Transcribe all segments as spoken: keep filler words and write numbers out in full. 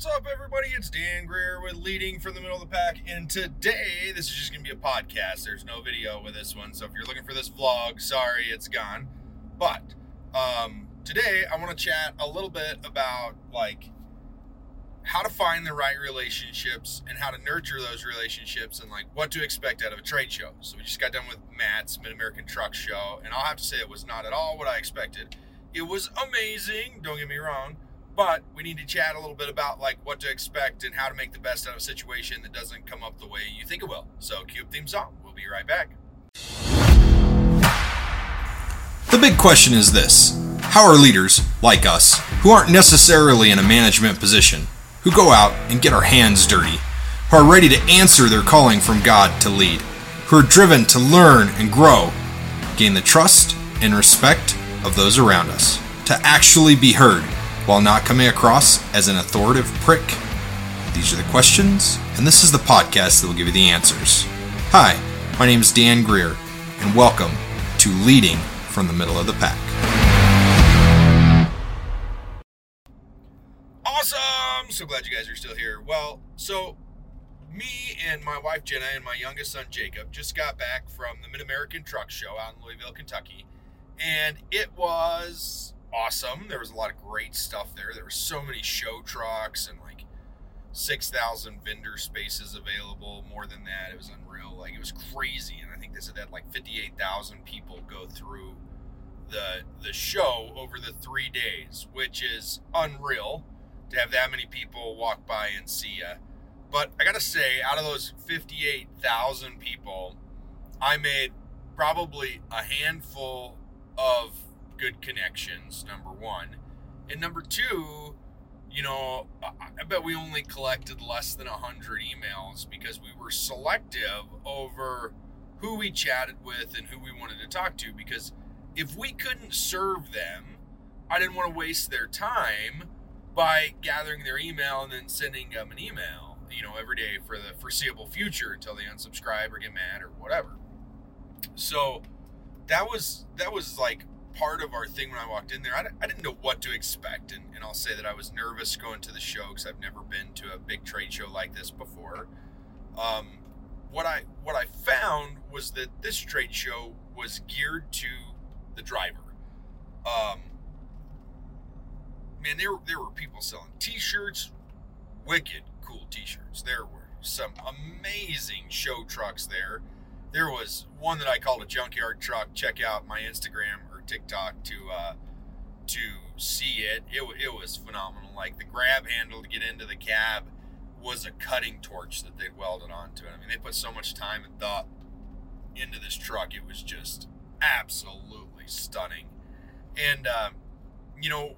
What's up, everybody? It's Dan Greer with Leading from the Middle of the Pack, and today this is just going to be a podcast. There's no video with this one, so if you're looking for this vlog, sorry, it's gone. But um, today I want to chat a little bit about, like, how to find the right relationships and how to nurture those relationships and, like, what to expect out of a trade show. So we just got done with Matt's Mid-American Truck Show, and I'll have to say it was not at all what I expected. It was amazing, don't get me wrong, but we need to chat a little bit about, like, what to expect and how to make the best out of a situation that doesn't come up the way you think it will. So cue up theme song. We'll be right back. The big question is this: how are leaders like us, who aren't necessarily in a management position, who go out and get our hands dirty, who are ready to answer their calling from God to lead, who are driven to learn and grow, gain the trust and respect of those around us, to actually be heard while not coming across as an authoritative prick? These are the questions, and this is the podcast that will give you the answers. Hi, my name is Dan Greer, and welcome to Leading from the Middle of the Pack. Awesome! So glad you guys are still here. Well, so me and my wife Jenna and my youngest son Jacob just got back from the Mid-American Truck Show out in Louisville, Kentucky. And it was awesome. There was a lot of great stuff there. There were so many show trucks and like six thousand vendor spaces available, more than that. It was unreal. Like, it was crazy. And I think they said that like fifty-eight thousand people go through the the show over the three days, which is unreal to have that many people walk by and see ya. But I gotta say, out of those fifty-eight thousand people, I made probably a handful of good connections, number one. And number two, you know, I bet we only collected less than one hundred emails because we were selective over who we chatted with and who we wanted to talk to, because if we couldn't serve them, I didn't want to waste their time by gathering their email and then sending them an email, you know, every day for the foreseeable future until they unsubscribe or get mad or whatever. So That was that was like part of our thing when I walked in there. I, I didn't know what to expect, and, and I'll say that I was nervous going to the show because I've never been to a big trade show like this before. Um, what I what I found was that this trade show was geared to the driver. Um, man, there there were people selling T-shirts, wicked cool T-shirts. There were some amazing show trucks there. There was one that I called a junkyard truck. Check out my Instagram or TikTok to uh, to see it. It it was phenomenal. Like, the grab handle to get into the cab was a cutting torch that they welded onto it. I mean, they put so much time and thought into this truck. It was just absolutely stunning. And, um, you know,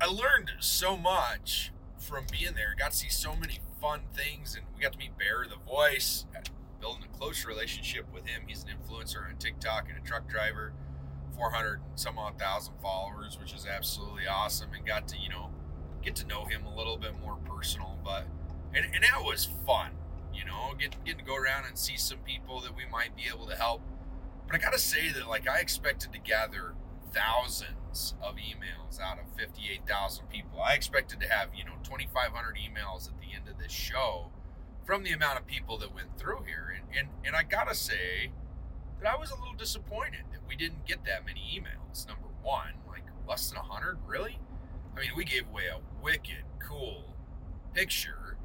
I learned so much from being there. Got to see so many fun things, and we got to meet Bear the Voice, building a close relationship with him. He's an influencer on TikTok and a truck driver, four hundred and some odd thousand followers, which is absolutely awesome. And got to, you know, get to know him a little bit more personal, but, and, and that was fun, you know, getting, getting to go around and see some people that we might be able to help. But I got to say that, like, I expected to gather thousands of emails out of fifty-eight thousand people. I expected to have, you know, twenty-five hundred emails at the end of this show from the amount of people that went through here. And, and and I gotta say that I was a little disappointed that we didn't get that many emails. Number one, like, less than one hundred, really? I mean, we gave away a wicked cool picture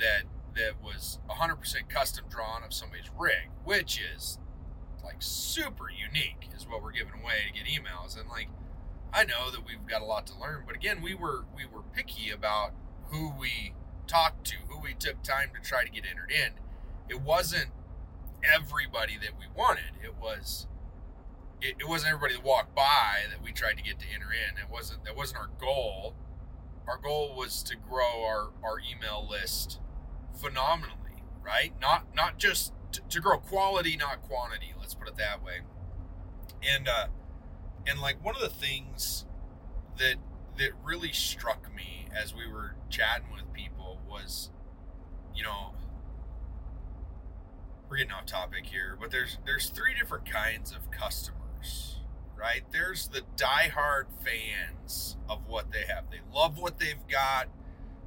that that was one hundred percent custom drawn of somebody's rig, which is, like, super unique is what we're giving away to get emails. And, like, I know that we've got a lot to learn, but again, we were we were picky about who we talked to, who we took time to try to get entered in. It wasn't everybody that we wanted. It was, it, it wasn't everybody that walked by that we tried to get to enter in. It wasn't, that wasn't our goal. Our goal was to grow our, our email list phenomenally, right? Not, not just to, to grow quality, not quantity. Let's put it that way. And, uh, and like one of the things that, that really struck me as we were chatting with people was, you know, we're getting off topic here, but there's there's three different kinds of customers, right? There's the diehard fans of what they have. They love what they've got.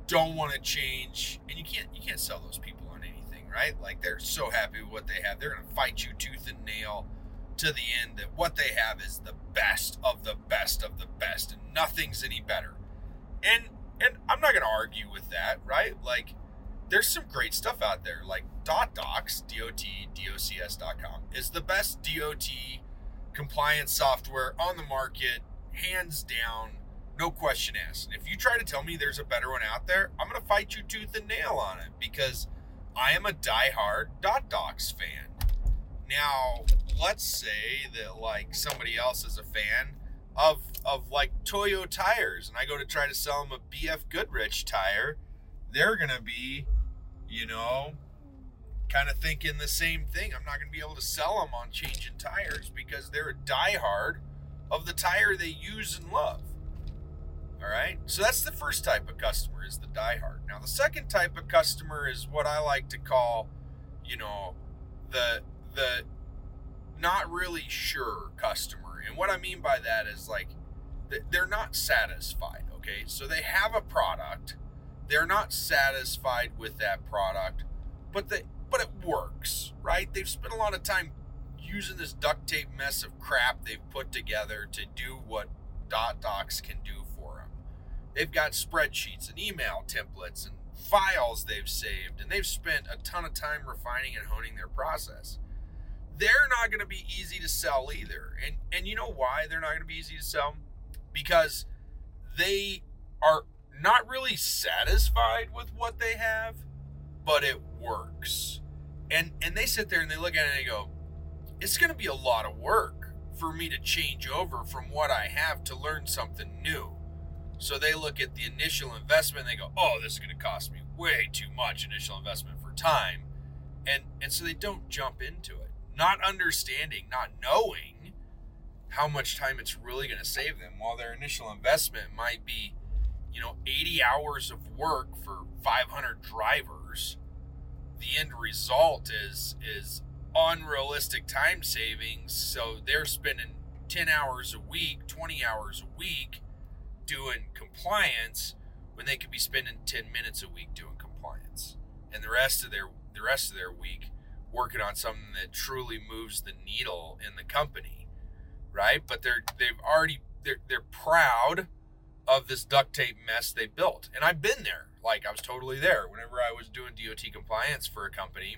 don't want to change, and you can't you can't sell those people on anything, right? Like, they're so happy with what they have. They're going to fight you tooth and nail to the end that what they have is the best of the best of the best, and nothing's any better. And and I'm not going to argue with that, right? Like, there's some great stuff out there. Like, D O T Docs, D O T docs dot com is the best D O T compliance software on the market, hands down, no question asked. And if you try to tell me there's a better one out there, I'm going to fight you tooth and nail on it, because I am a diehard D O T Docs fan. Now, let's say that, like, somebody else is a fan of, of like, Toyo tires, and I go to try to sell them a B F Goodrich tire. They're going to be, you know, kind of thinking the same thing. I'm not going to be able to sell them on changing tires because they're a diehard of the tire they use and love. All right. So that's the first type of customer, is the diehard. Now, the second type of customer is what I like to call, you know, the the not really sure customer. And what I mean by that is, like, they're not satisfied. Okay. So they have a product. They're not satisfied with that product, but they, but it works, right? They've spent a lot of time using this duct tape mess of crap they've put together to do what D O T Docs can do for them. They've got spreadsheets and email templates and files they've saved, and they've spent a ton of time refining and honing their process. They're not going to be easy to sell either. And, and you know why they're not going to be easy to sell? Because they are not really satisfied with what they have, but it works. And and they sit there and they look at it and they go, it's going to be a lot of work for me to change over from what I have to learn something new. So they look at the initial investment and they go, oh, this is going to cost me way too much initial investment for time. And, and so they don't jump into it, not understanding, not knowing how much time it's really going to save them, while their initial investment might be, you know, eighty hours of work for five hundred drivers. The end result is is unrealistic time savings. So they're spending ten hours a week, twenty hours a week doing compliance when they could be spending ten minutes a week doing compliance, and the rest of their the rest of their week working on something that truly moves the needle in the company, right? But they're they've already they're they're proud of this duct tape mess they built. And I've been there. Like, I was totally there. Whenever I was doing D O T compliance for a company,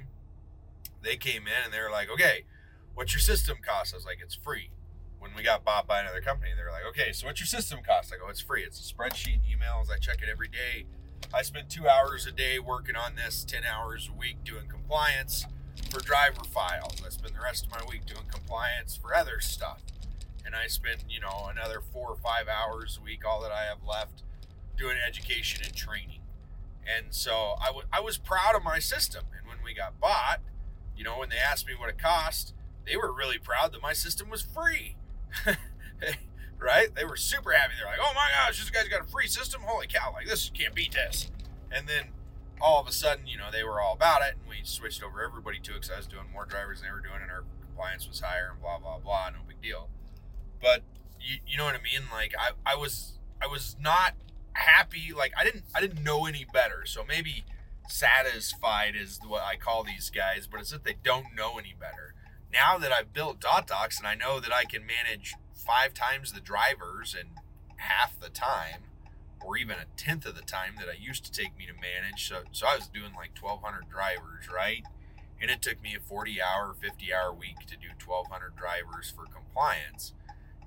they came in and they were like, okay, what's your system cost? I was like, it's free. When we got bought by another company, they were like, okay, so what's your system cost? I go, it's free. It's a spreadsheet, emails. I check it every day. I spend two hours a day working on this, ten hours a week doing compliance for driver files. I spend the rest of my week doing compliance for other stuff. And I spend, you know, another four or five hours a week, all that I have left, doing education and training. And so I, w- I was proud of my system. And when we got bought, you know, when they asked me what it cost, they were really proud that my system was free, right? They were super happy. They're like, oh my gosh, this guy's got a free system. Holy cow, like, this can't beat this. And then all of a sudden, you know, they were all about it. And we switched over everybody to it, because I was doing more drivers than they were doing, and our compliance was higher and blah, blah, blah. No big deal. But you, you know what I mean? Like, I, I was, I was not happy. Like, I didn't, I didn't know any better. So maybe satisfied is what I call these guys, but it's that they don't know any better. Now that I've built D O T Docs and I know that I can manage five times the drivers and half the time, or even a tenth of the time that I used to take me to manage. So, so I was doing like twelve hundred drivers, right? And it took me a forty hour, fifty hour week to do twelve hundred drivers for compliance.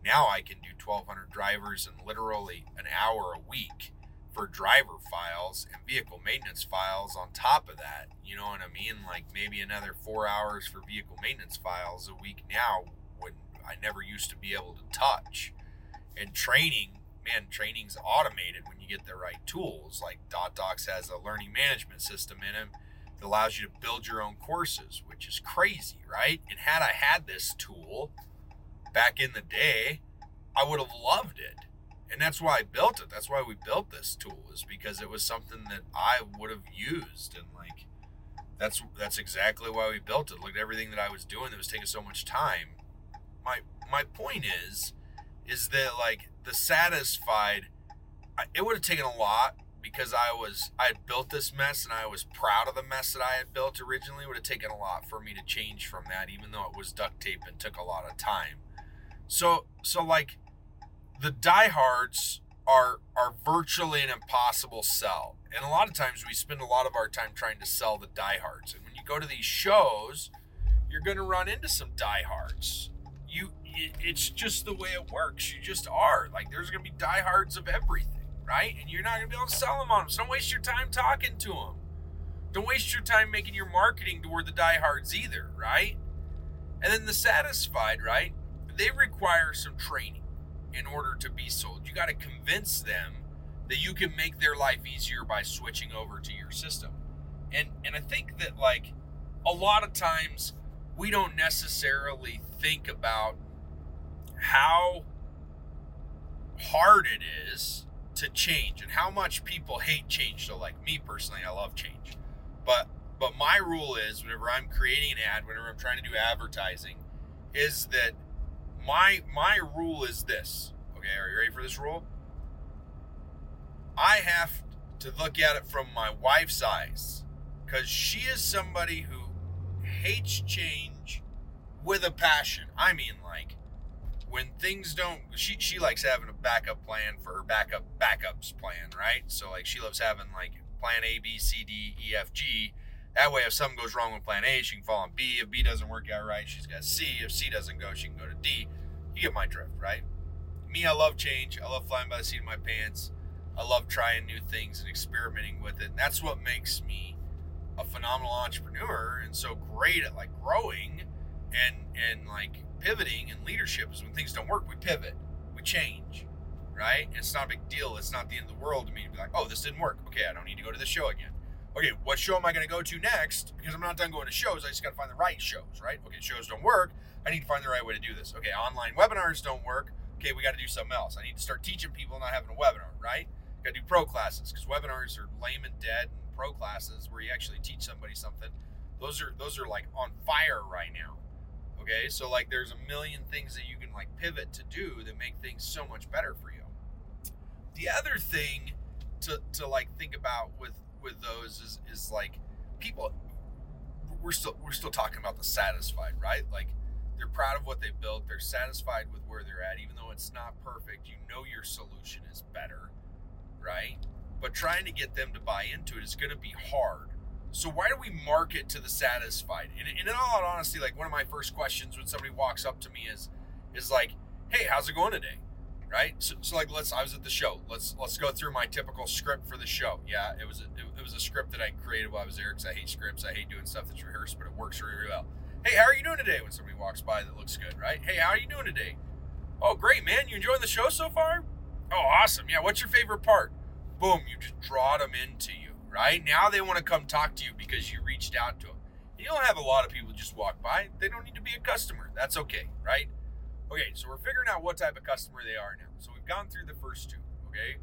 Now I can do twelve hundred drivers in literally an hour a week for driver files and vehicle maintenance files on top of that. You know what I mean? Like, maybe another four hours for vehicle maintenance files a week now, when I never used to be able to touch. And training, man, training's automated when you get the right tools. Like, D O T Docs has a learning management system in it that allows you to build your own courses, which is crazy, right? And had I had this tool back in the day, I would have loved it. And that's why I built it. That's why we built this tool, is because it was something that I would have used. And like, that's that's exactly why we built it. Look at everything that I was doing that was taking so much time. My my point is, is that like the satisfied, it would have taken a lot because I was, I had built this mess and I was proud of the mess that I had built originally. It would have taken a lot for me to change from that, even though it was duct tape and took a lot of time. So, so like the diehards are, are virtually an impossible sell. And a lot of times we spend a lot of our time trying to sell the diehards. And when you go to these shows, you're going to run into some diehards. You, it, it's just the way it works. You just are. Like, there's going to be diehards of everything, right? And you're not going to be able to sell them on them. So don't waste your time talking to them. Don't waste your time making your marketing toward the diehards either, right? And then the satisfied, right? They require some training in order to be sold. You got to convince them that you can make their life easier by switching over to your system. And and I think that, like, a lot of times we don't necessarily think about how hard it is to change and how much people hate change. So, like, me personally, I love change. But but my rule is, whenever I'm creating an ad, whenever I'm trying to do advertising, is that my my rule is this. Okay, are you ready for this rule? I have to look at it from my wife's eyes, because she is somebody who hates change with a passion. I mean, like, when things don't, she, she likes having a backup plan for her backup backups plan, right? So, like, she loves having, like, plan A, B, C, D, E, F, G. That way, if something goes wrong with plan A, she can fall on B. If B doesn't work out right, she's got C. If C doesn't go, she can go to D. You get my drift, right? Me, I love change. I love flying by the seat of my pants. I love trying new things and experimenting with it. And that's what makes me a phenomenal entrepreneur and so great at, like, growing and and like pivoting and leadership. Is when things don't work, we pivot, we change, right? And it's not a big deal. It's not the end of the world to me to be like, oh, this didn't work. Okay, I don't need to go to this show again. Okay, what show am I going to go to next? Because I'm not done going to shows. I just got to find the right shows, right? Okay, shows don't work. I need to find the right way to do this. Okay, online webinars don't work. Okay, we got to do something else. I need to start teaching people, not having a webinar, right? Got to do pro classes, because webinars are lame and dead. And pro classes, where you actually teach somebody something, those are those are like on fire right now. Okay, so, like, there's a million things that you can, like, pivot to do that make things so much better for you. The other thing to to like think about with with those is is like people. We're still we're still talking about the satisfied, right? Like, they're proud of what they built. They're satisfied with where they're at, even though it's not perfect. You know your solution is better, right? But trying to get them to buy into it is going to be hard. So why do we market to the satisfied? And, and in all honesty, like, one of my first questions when somebody walks up to me is, is like, hey, how's it going today? Right? So, so like, let's, I was at the show. Let's, let's go through my typical script for the show. Yeah. It was, a, it, it was a script that I created while I was there, because I hate scripts. I hate doing stuff that's rehearsed, but it works really, really well. Hey, how are you doing today? When somebody walks by that looks good, right? Hey, how are you doing today? Oh, great, man. You enjoying the show so far? Oh, awesome. Yeah. What's your favorite part? Boom. You just draw them into you. Right now they want to come talk to you because you reached out to them. You don't have a lot of people just walk by. They don't need to be a customer. That's okay, right? Okay, so we're figuring out what type of customer they are now. So we've gone through the first two, okay?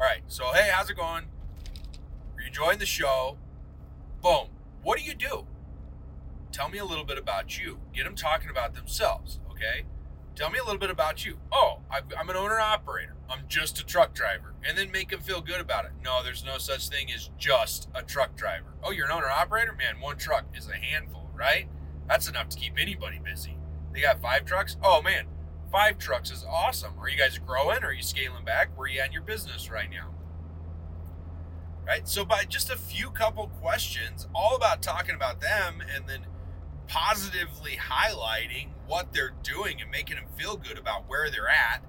All right, so hey, how's it going? Are you enjoying the show? Boom. What do you do? Tell me a little bit about you. Get them talking about themselves, okay? Tell me a little bit about you. Oh, I'm an owner-operator. I'm just a truck driver. And then make them feel good about it. No, there's no such thing as just a truck driver. Oh, you're an owner-operator? Man, one truck is a handful, right? That's enough to keep anybody busy. They got five trucks? Oh, man, five trucks is awesome. Are you guys growing? Are you scaling back? Where are you at in your business right now? Right? So by just a few couple questions, all about talking about them and then positively highlighting what they're doing and making them feel good about where they're at,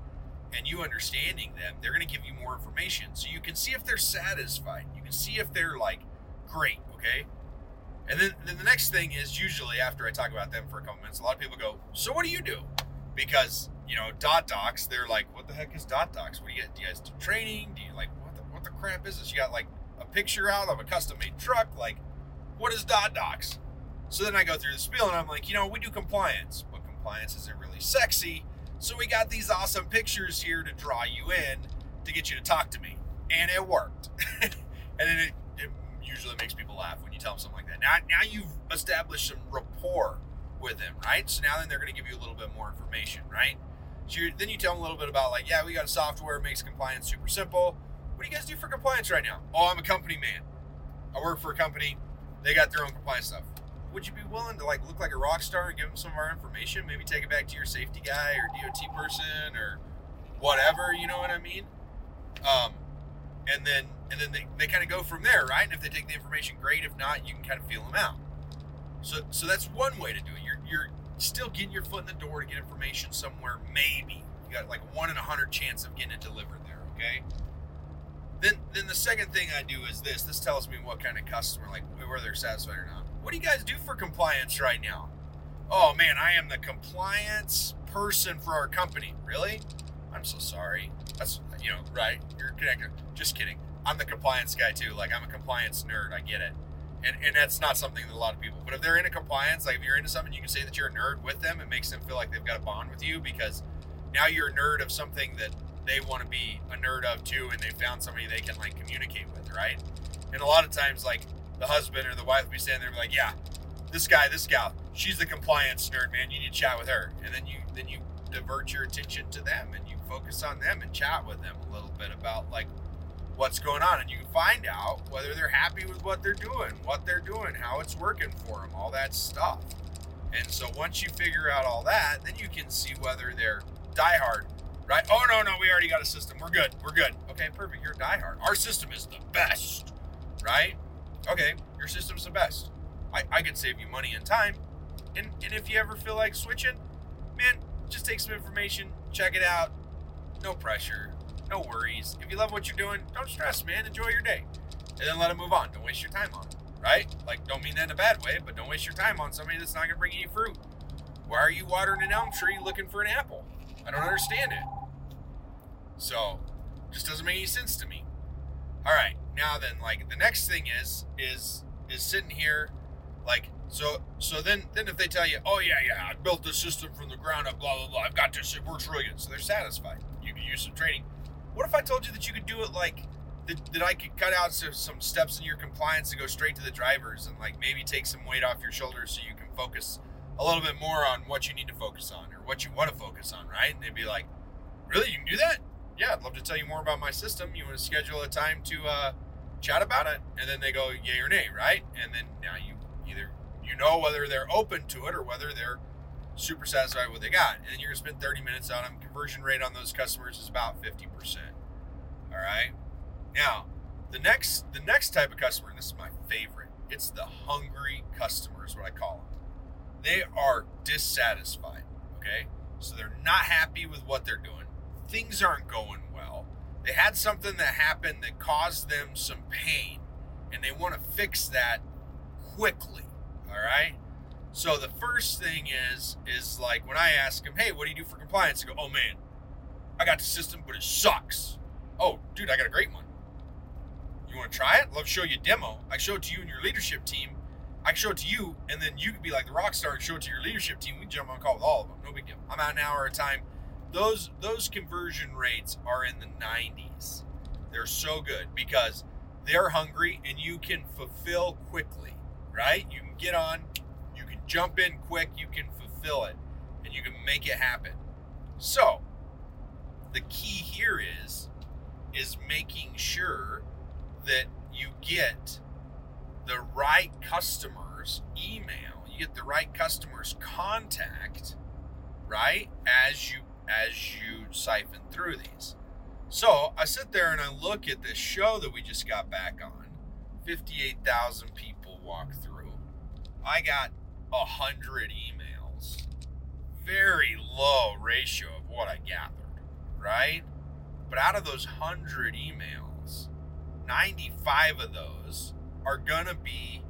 and you understanding them, they're going to give you more information. So you can see if they're satisfied. You can see if they're like, great, okay? And then, then the next thing is, usually after I talk about them for a couple minutes, a lot of people go, so what do you do? Because, you know, DOT Docs, they're like, what the heck is DOT Docs? What do you get? Do you guys do training? Do you like, what the, what the crap is this? You got like a picture out of a custom-made truck? Like, what is DOT Docs? So then I go through the spiel and I'm like, you know, we do compliance, but compliance isn't really sexy. So we got these awesome pictures here to draw you in, to get you to talk to me. And it worked. And then it, it usually makes people laugh when you tell them something like that. Now, now you've established some rapport with them, right? So now then they're going to give you a little bit more information, right? So you, then you tell them a little bit about, like, yeah, we got a software that makes compliance super simple. what do you guys do for compliance right now? Oh, I'm a company man. I work for a company. They got their own compliance stuff. Would you be willing to like look like a rock star and give them some of our information? Maybe take it back to your safety guy or D O T person or whatever, you know what I mean? Um, and then and then they, they kind of go from there, right? And if they take the information, great. If not, you can kind of feel them out. So so that's one way to do it. You're you're still getting your foot in the door to get information somewhere, maybe. You got like a one in a hundred chance of getting it delivered there, okay? Then then the second thing I do is this. This tells me what kind of customer, like whether they're satisfied or not. What do you guys do for compliance right now? Oh man, I am the compliance person for our company. Really? I'm so sorry. That's, you know, right. You're connected. Just kidding. I'm the compliance guy too. Like I'm a compliance nerd. I get it. And and that's not something that a lot of people, but if they're into compliance, like if you're into something, you can say that you're a nerd with them. It makes them feel like they've got a bond with you because now you're a nerd of something that they want to be a nerd of too. And they found somebody they can like communicate with. Right. And a lot of times like the husband or the wife will be standing there and be like, yeah, this guy, this gal, she's the compliance nerd, man. You need to chat with her. And then you, then you divert your attention to them and you focus on them and chat with them a little bit about like, what's going on, and you can find out whether they're happy with what they're doing, what they're doing, how it's working for them, all that stuff. And so once you figure out all that, then you can see whether they're diehard, right? Oh, no, no, we already got a system. We're good. We're good. Okay, perfect. You're diehard. Our system is the best, right? Okay, your system's the best. I, I could save you money and time. And, and if you ever feel like switching, man, just take some information, check it out. No pressure. No worries. If you love what you're doing, don't stress, man. Enjoy your day. And then let it move on. Don't waste your time on it, right? Like, don't mean that in a bad way, but don't waste your time on somebody that's not going to bring any fruit. Why are you watering an elm tree looking for an apple? I don't understand it. So, just doesn't make any sense to me. All right. Now then, like, the next thing is, is, is sitting here, like, so, so then, then if they tell you, oh, yeah, yeah, I built this system from the ground up, blah, blah, blah. I've got this. It works really good. So they're satisfied. You can use some training. What if I told you that you could do it like that, that I could cut out some, some steps in your compliance and go straight to the drivers and like maybe take some weight off your shoulders so you can focus a little bit more on what you need to focus on or what you want to focus on, right? And they'd be like, really? You can do that? Yeah, I'd love to tell you more about my system. You want to schedule a time to uh, chat about it? And then they go, yay or nay, right? And then now you either, you know whether they're open to it or whether they're super satisfied with what they got. And then you're going to spend thirty minutes on them. Conversion rate on those customers is about fifty percent. All right. Now, the next the next type of customer, and this is my favorite, it's the hungry customer is what I call them. They are dissatisfied, okay? So they're not happy with what they're doing. Things aren't going well. They had something that happened that caused them some pain, and they want to fix that quickly, all right? So the first thing is, is like when I ask them, hey, what do you do for compliance? They go, oh man, I got the system, but it sucks. Oh, dude, I got a great one. You want to try it? Love to show you a demo. I show it to you and your leadership team. I can show it to you, and then you could be like the rock star and show it to your leadership team. We can jump on a call with all of them. No big deal. I'm out an hour at a time. Those, those conversion rates are in the nineties. They're so good because they're hungry and you can fulfill quickly, right? You can get on. Jump in quick, you can fulfill it, and you can make it happen. So, the key here is, is making sure that you get the right customer's email, you get the right customer's contact, right, as you, as you siphon through these. So, I sit there and I look at this show that we just got back on, fifty-eight thousand people walk through. I got A hundred emails, very low ratio of what I gathered, right? But out of those hundred emails, ninety-five of those are gonna be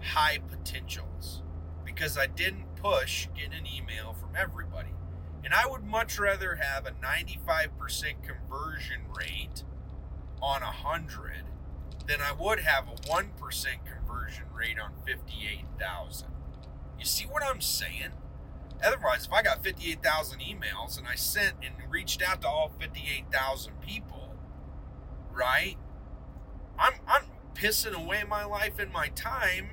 high potentials because I didn't push getting an email from everybody. And I would much rather have a ninety-five percent conversion rate on a hundred than I would have a one percent conversion rate on fifty-eight thousand. You see what I'm saying? Otherwise, if I got fifty-eight thousand emails and I sent and reached out to all fifty-eight thousand people, right? I'm I'm pissing away my life and my time.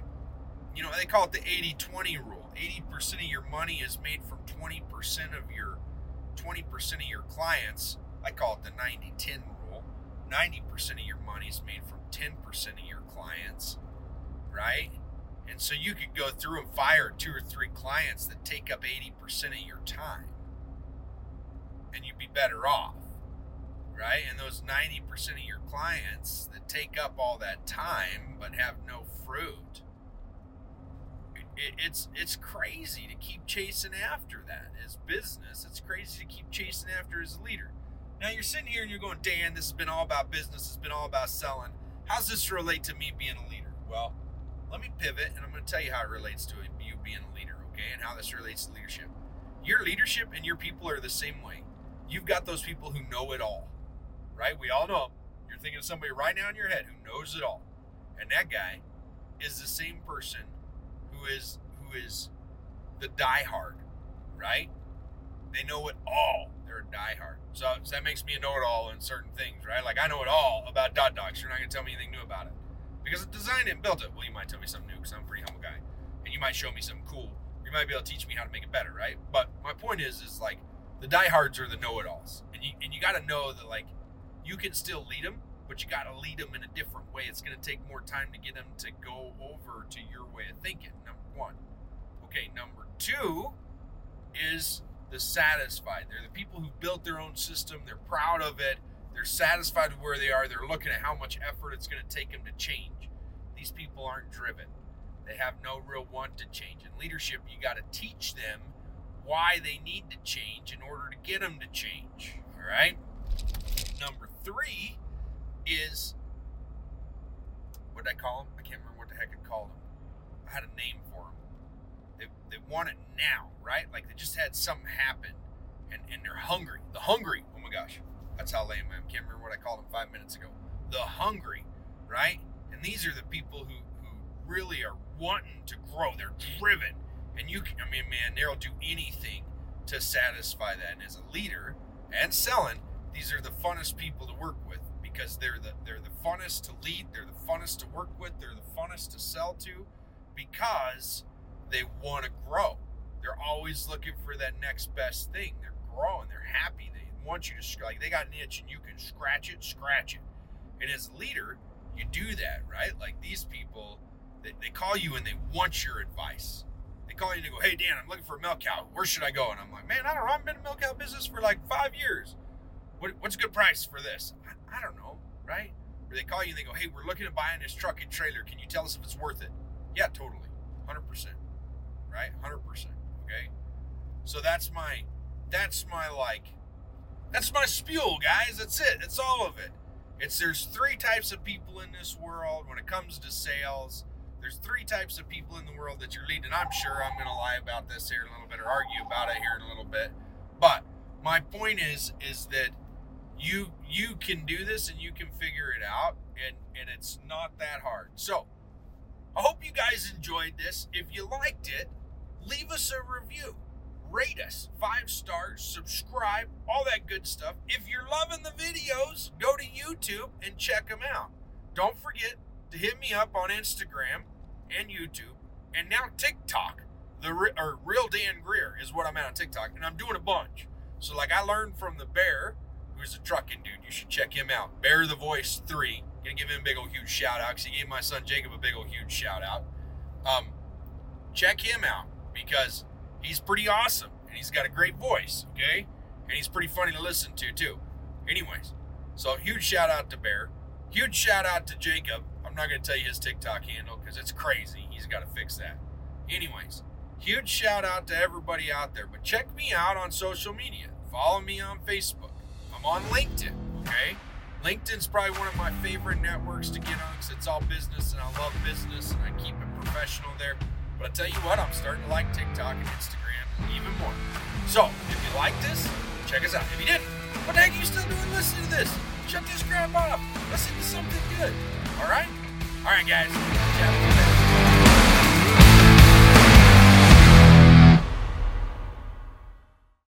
You know, they call it the eighty-twenty rule. eighty percent of your money is made from twenty percent of your twenty percent of your clients. I call it the ninety-ten rule. ninety percent of your money is made from ten percent of your clients, right? And so you could go through and fire two or three clients that take up eighty percent of your time, and you'd be better off, right? And those ninety percent of your clients that take up all that time but have no fruit, it, it, it's it's crazy to keep chasing after that as business. It's crazy to keep chasing after as a leader. Now you're sitting here and you're going, Dan, this has been all about business. It's been all about selling. How does this relate to me being a leader? Well, let me pivot, and I'm going to tell you how it relates to you being a leader, okay, and how this relates to leadership. Your leadership and your people are the same way. You've got those people who know it all, right? We all know them. You're thinking of somebody right now in your head who knows it all. And that guy is the same person who is who is the diehard, right? They know it all. They're a diehard. So, so that makes me a know-it-all in certain things, right? Like, I know it all about D O T Docs. You're not going to tell me anything new about it. Because I designed it and built it. Well, you might tell me something new because I'm a pretty humble guy. And you might show me something cool. You might be able to teach me how to make it better, right? But my point is, is like, the diehards are the know-it-alls. And you, and you got to know that, like, you can still lead them, but you got to lead them in a different way. It's going to take more time to get them to go over to your way of thinking, number one. Okay, number two is the satisfied. They're the people who built their own system. They're proud of it. They're satisfied with where they are. They're looking at how much effort it's going to take them to change. These people aren't driven. They have no real want to change. In leadership, you got to teach them why they need to change in order to get them to change, all right? Number three is, what did I call them? I can't remember what the heck I called them. I had a name for them. They, they want it now, right? Like they just had something happen, and, and they're hungry. The hungry, oh my gosh, that's how lame I am. Can't remember what I called them five minutes ago. The hungry, right? And these are the people who, who really are wanting to grow. They're driven. And you can, I mean, man, they'll do anything to satisfy that. And as a leader and selling, these are the funnest people to work with because they're the they're the funnest to lead. They're the funnest to work with. They're the funnest to sell to because they want to grow. They're always looking for that next best thing. They're growing. They're happy. They want you to, like, they got an itch and you can scratch it, scratch it. And as a leader, you do that, right? Like these people, they, they call you and they want your advice. They call you and they go, hey, Dan, I'm looking for a milk cow. Where should I go? And I'm like, man, I don't know. I've been in the milk cow business for like five years. What, what's a good price for this? I, I don't know, right? Or they call you and they go, hey, we're looking at buying this truck and trailer. Can you tell us if it's worth it? Yeah, totally. one hundred percent. Right? one hundred percent. Okay? So that's my, that's my like, that's my spiel, guys. That's it. That's all of it. It's there's three types of people in this world when it comes to sales. There's three types of people in the world that you're leading. I'm sure I'm going to lie about this here in a little bit or argue about it here in a little bit. But my point is, is that you you can do this and you can figure it out, and, and it's not that hard. So I hope you guys enjoyed this. If you liked it, leave us a review. Rate us, five stars, subscribe, all that good stuff. If you're loving the videos, go to YouTube and check them out. Don't forget to hit me up on Instagram and YouTube, and now TikTok. The re- or Real Dan Greer is what I'm at on TikTok, and I'm doing a bunch. So, like, I learned from the Bear, who's a trucking dude. You should check him out. Bear the Voice three. Gonna give him a big old huge shout out because he gave my son Jacob a big old huge shout out. Um, check him out because he's pretty awesome and he's got a great voice, okay? And he's pretty funny to listen to too. Anyways, so huge shout out to Bear. Huge shout out to Jacob. I'm not going to tell you his TikTok handle because it's crazy. He's got to fix that. Anyways, huge shout out to everybody out there. But check me out on social media. Follow me on Facebook. I'm on LinkedIn, okay? LinkedIn's probably one of my favorite networks to get on because it's all business, and I love business, and I keep it professional there. But I tell you what, I'm starting to like TikTok and Instagram even more. So, if you like this, check us out. If you didn't, what the heck are you still doing listening to this? Shut this crap up. Listen to something good. All right? All right, guys.